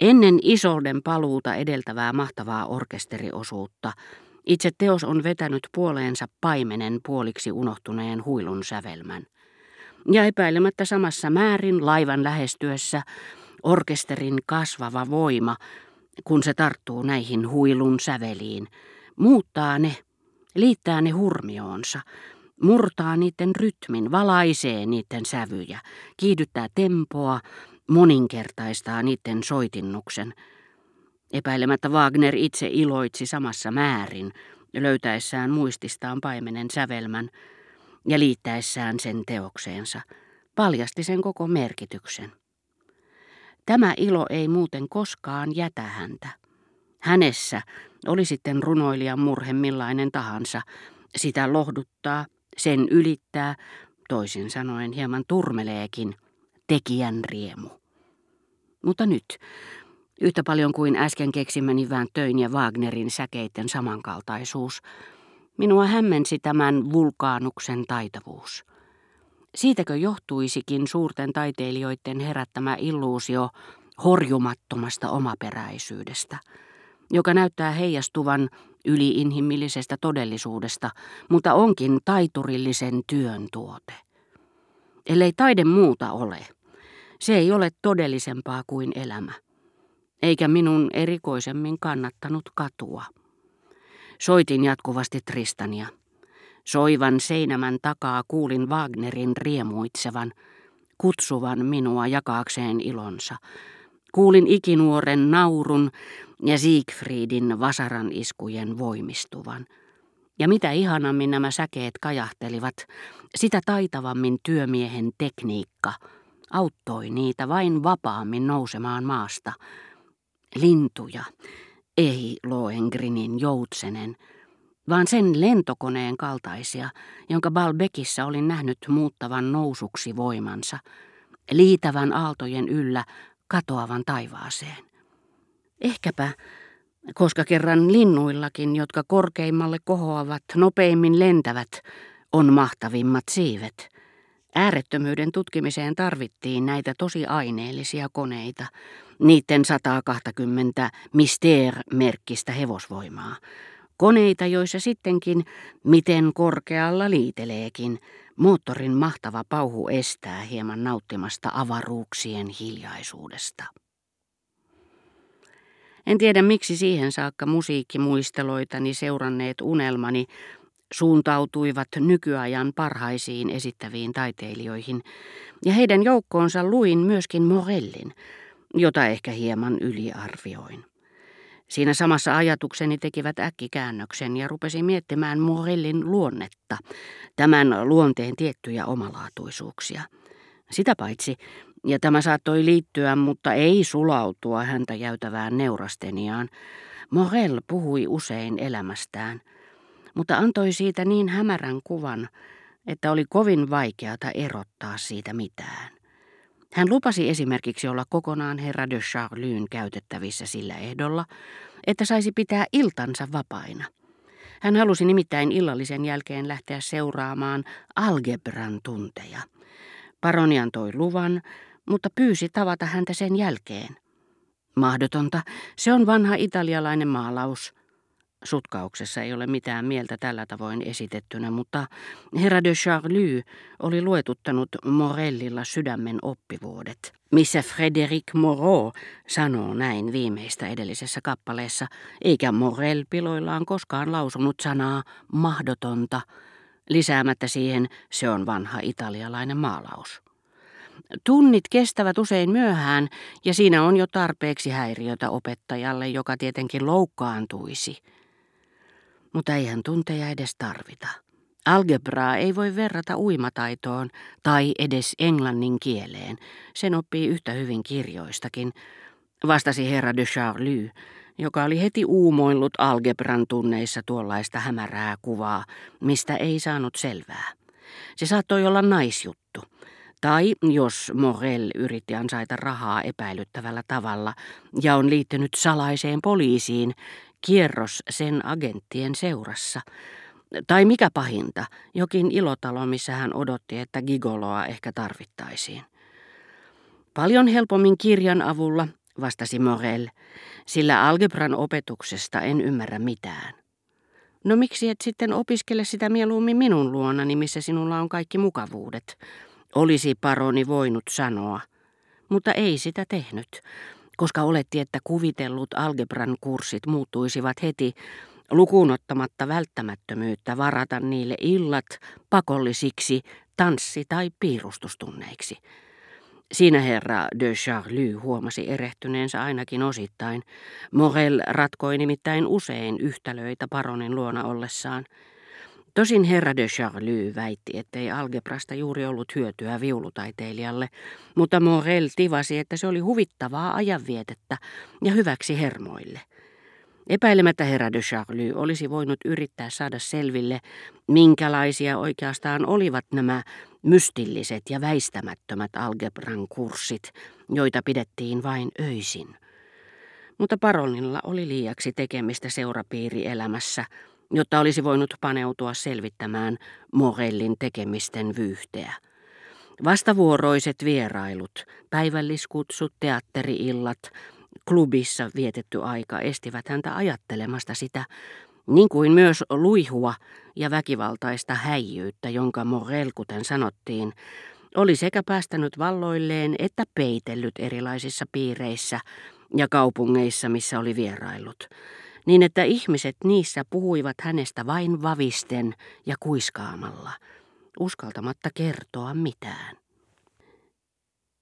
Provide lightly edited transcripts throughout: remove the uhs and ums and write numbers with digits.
Ennen Isolden paluuta edeltävää mahtavaa orkesteriosuutta itse teos on vetänyt puoleensa paimenen puoliksi unohtuneen huilun sävelmän. Ja epäilemättä samassa määrin laivan lähestyessä orkesterin kasvava voima, kun se tarttuu näihin huilun säveliin, muuttaa ne, liittää ne hurmioonsa, murtaa niiden rytmin, valaisee niiden sävyjä, kiihdyttää tempoa, moninkertaistaa niiden soitinnuksen. Epäilemättä Wagner itse iloitsi samassa määrin, löytäessään muististaan paimenen sävelmän ja liittäessään sen teokseensa, paljasti sen koko merkityksen. Tämä ilo ei muuten koskaan jätä häntä. Hänessä, oli sitten runoilijan murhe millainen tahansa, sitä lohduttaa, sen ylittää, toisin sanoen hieman turmeleekin, tekijän riemu. Mutta nyt, yhtä paljon kuin äsken keksimäni Vääntöin ja Wagnerin säkeiden samankaltaisuus, minua hämmensi tämän vulkaanuksen taitavuus. Siitäkö johtuisikin suurten taiteilijoiden herättämä illuusio horjumattomasta omaperäisyydestä, joka näyttää heijastuvan yliinhimillisestä todellisuudesta, mutta onkin taiturillisen työn tuote. Ellei taide muuta ole, se ei ole todellisempaa kuin elämä, eikä minun erikoisemmin kannattanut katua. Soitin jatkuvasti Tristania. Soivan seinämän takaa kuulin Wagnerin riemuitsevan, kutsuvan minua jakaakseen ilonsa. Kuulin ikinuoren naurun ja Siegfriedin vasaran iskujen voimistuvan. Ja mitä ihanammin nämä säkeet kajahtelivat, sitä taitavammin työmiehen tekniikka auttoi niitä vain vapaammin nousemaan maasta. Lintuja, ei Lohengrinin joutsenen, vaan sen lentokoneen kaltaisia, jonka Balbekissa olin nähnyt muuttavan nousuksi voimansa, liitävän aaltojen yllä katoavan taivaaseen. Ehkäpä, koska kerran linnuillakin, jotka korkeimmalle kohoavat, nopeimmin lentävät, on mahtavimmat siivet. Äärettömyyden tutkimiseen tarvittiin näitä tosi aineellisia koneita, niiden 120 Mister-merkkistä hevosvoimaa. Koneita, joissa sittenkin, miten korkealla liiteleekin, moottorin mahtava pauhu estää hieman nauttimasta avaruuksien hiljaisuudesta. En tiedä, miksi siihen saakka musiikkimuisteloitani seuranneet unelmani suuntautuivat nykyajan parhaisiin esittäviin taiteilijoihin, ja heidän joukkoonsa luin myöskin Morellin, jota ehkä hieman yliarvioin. Siinä samassa ajatukseni tekivät äkkikäännöksen ja rupesin miettimään Morellin luonnetta, tämän luonteen tiettyjä omalaatuisuuksia. Sitä paitsi, ja tämä saattoi liittyä, mutta ei sulautua häntä jäytävään neurasteniaan, Morel puhui usein elämästään, mutta antoi siitä niin hämärän kuvan, että oli kovin vaikeata erottaa siitä mitään. Hän lupasi esimerkiksi olla kokonaan herra de Charlun käytettävissä sillä ehdolla, että saisi pitää iltansa vapaina. Hän halusi nimittäin illallisen jälkeen lähteä seuraamaan algebran tunteja. Paroni antoi luvan, mutta pyysi tavata häntä sen jälkeen. Mahdotonta, se on vanha italialainen maalaus. Sutkauksessa ei ole mitään mieltä tällä tavoin esitettynä, mutta herra de Charlus oli luetuttanut Morellilla sydämen oppivuodet, missä Frédéric Moreau sanoo näin viimeistä edellisessä kappaleessa, eikä Morel piloillaan koskaan lausunut sanaa mahdotonta, lisäämättä siihen se on vanha italialainen maalaus. Tunnit kestävät usein myöhään ja siinä on jo tarpeeksi häiriötä opettajalle, joka tietenkin loukkaantuisi. Mutta eihän tunteja edes tarvita. Algebraa ei voi verrata uimataitoon tai edes englannin kieleen. Sen oppii yhtä hyvin kirjoistakin, vastasi herra de Charlus, joka oli heti uumoillut algebran tunneissa tuollaista hämärää kuvaa, mistä ei saanut selvää. Se saattoi olla naisjuttu. Tai jos Morel yritti ansaita rahaa epäilyttävällä tavalla ja on liittynyt salaiseen poliisiin, kierros sen agenttien seurassa. Tai mikä pahinta, jokin ilotalo, missä hän odotti, että gigoloa ehkä tarvittaisiin. Paljon helpommin kirjan avulla vastasi Morel, sillä algebran opetuksesta en ymmärrä mitään. No miksi et sitten opiskele sitä mieluummin minun luonani, missä sinulla on kaikki mukavuudet, olisi paroni voinut sanoa, mutta ei sitä tehnyt, koska oletti, että kuvitellut algebran kurssit muuttuisivat heti lukuun ottamatta välttämättömyyttä varata niille illat pakollisiksi tanssi- tai piirustustunneiksi. Siinä herra de Charlus huomasi erehtyneensä ainakin osittain. Morel ratkoi nimittäin usein yhtälöitä paronin luona ollessaan. Tosin herra de Charlus väitti, ettei algebrasta juuri ollut hyötyä viulutaiteilijalle, mutta Morel tivasi, että se oli huvittavaa ajanvietettä ja hyväksi hermoille. Epäilemättä herra de Charlus olisi voinut yrittää saada selville, minkälaisia oikeastaan olivat nämä mystilliset ja väistämättömät algebran kurssit, joita pidettiin vain öisin. Mutta baronilla oli liiaksi tekemistä seurapiirielämässä, jotta olisi voinut paneutua selvittämään Morellin tekemisten vyyhteä. Vastavuoroiset vierailut, päivälliskutsut, teatteri-illat, klubissa vietetty aika estivät häntä ajattelemasta sitä, niin kuin myös luihua ja väkivaltaista häijyyttä, jonka Morel, kuten sanottiin, oli sekä päästänyt valloilleen että peitellyt erilaisissa piireissä ja kaupungeissa, missä oli vierailut, niin että ihmiset niissä puhuivat hänestä vain vavisten ja kuiskaamalla, uskaltamatta kertoa mitään.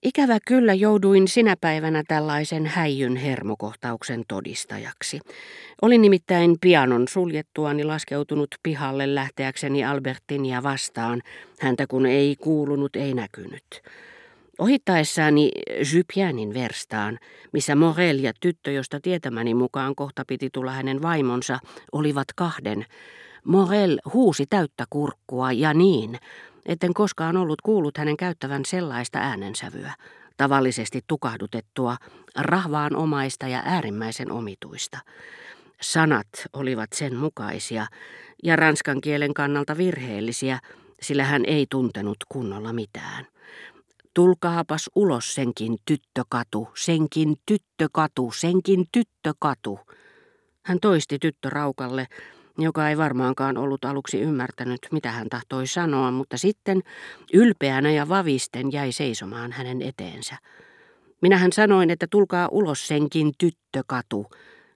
Ikävä kyllä jouduin sinä päivänä tällaisen häijyn hermokohtauksen todistajaksi. Olin nimittäin pianon suljettuani laskeutunut pihalle lähteäkseni Albertinia vastaan, häntä kun ei kuulunut, ei näkynyt. Ohittaessani Jupienin verstaan, missä Morel ja tyttö, josta tietämäni mukaan kohta piti tulla hänen vaimonsa, olivat kahden, Morel huusi täyttä kurkkua ja niin, etten koskaan ollut kuullut hänen käyttävän sellaista äänensävyä, tavallisesti tukahdutettua, rahvaanomaista ja äärimmäisen omituista. Sanat olivat sen mukaisia ja ranskan kielen kannalta virheellisiä, sillä hän ei tuntenut kunnolla mitään. Tulkaapas ulos senkin tyttökatu, senkin tyttökatu, senkin tyttökatu. Hän toisti tyttöraukalle, joka ei varmaankaan ollut aluksi ymmärtänyt, mitä hän tahtoi sanoa, mutta sitten ylpeänä ja vavisten jäi seisomaan hänen eteensä. Minähän sanoin, että tulkaa ulos senkin tyttökatu.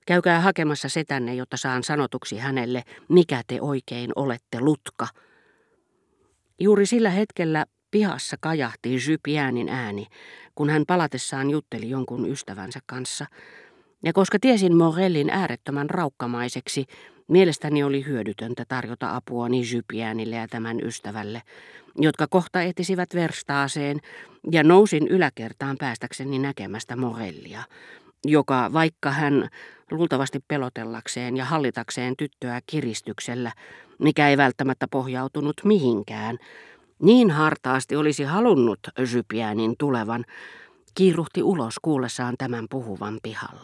Käykää hakemassa setänne, jotta saan sanotuksi hänelle, mikä te oikein olette, lutka. Juuri sillä hetkellä pihassa kajahti Jupienin ääni, kun hän palatessaan jutteli jonkun ystävänsä kanssa. Ja koska tiesin Morellin äärettömän raukkamaiseksi, mielestäni oli hyödytöntä tarjota apuani Jupienille ja tämän ystävälle, jotka kohta ehtisivät verstaaseen, ja nousin yläkertaan päästäkseni näkemästä Morellia, joka, vaikka hän luultavasti pelotellakseen ja hallitakseen tyttöä kiristyksellä, mikä ei välttämättä pohjautunut mihinkään, niin hartaasti olisi halunnut Jupienin tulevan, kiiruhti ulos kuullessaan tämän puhuvan pihalla.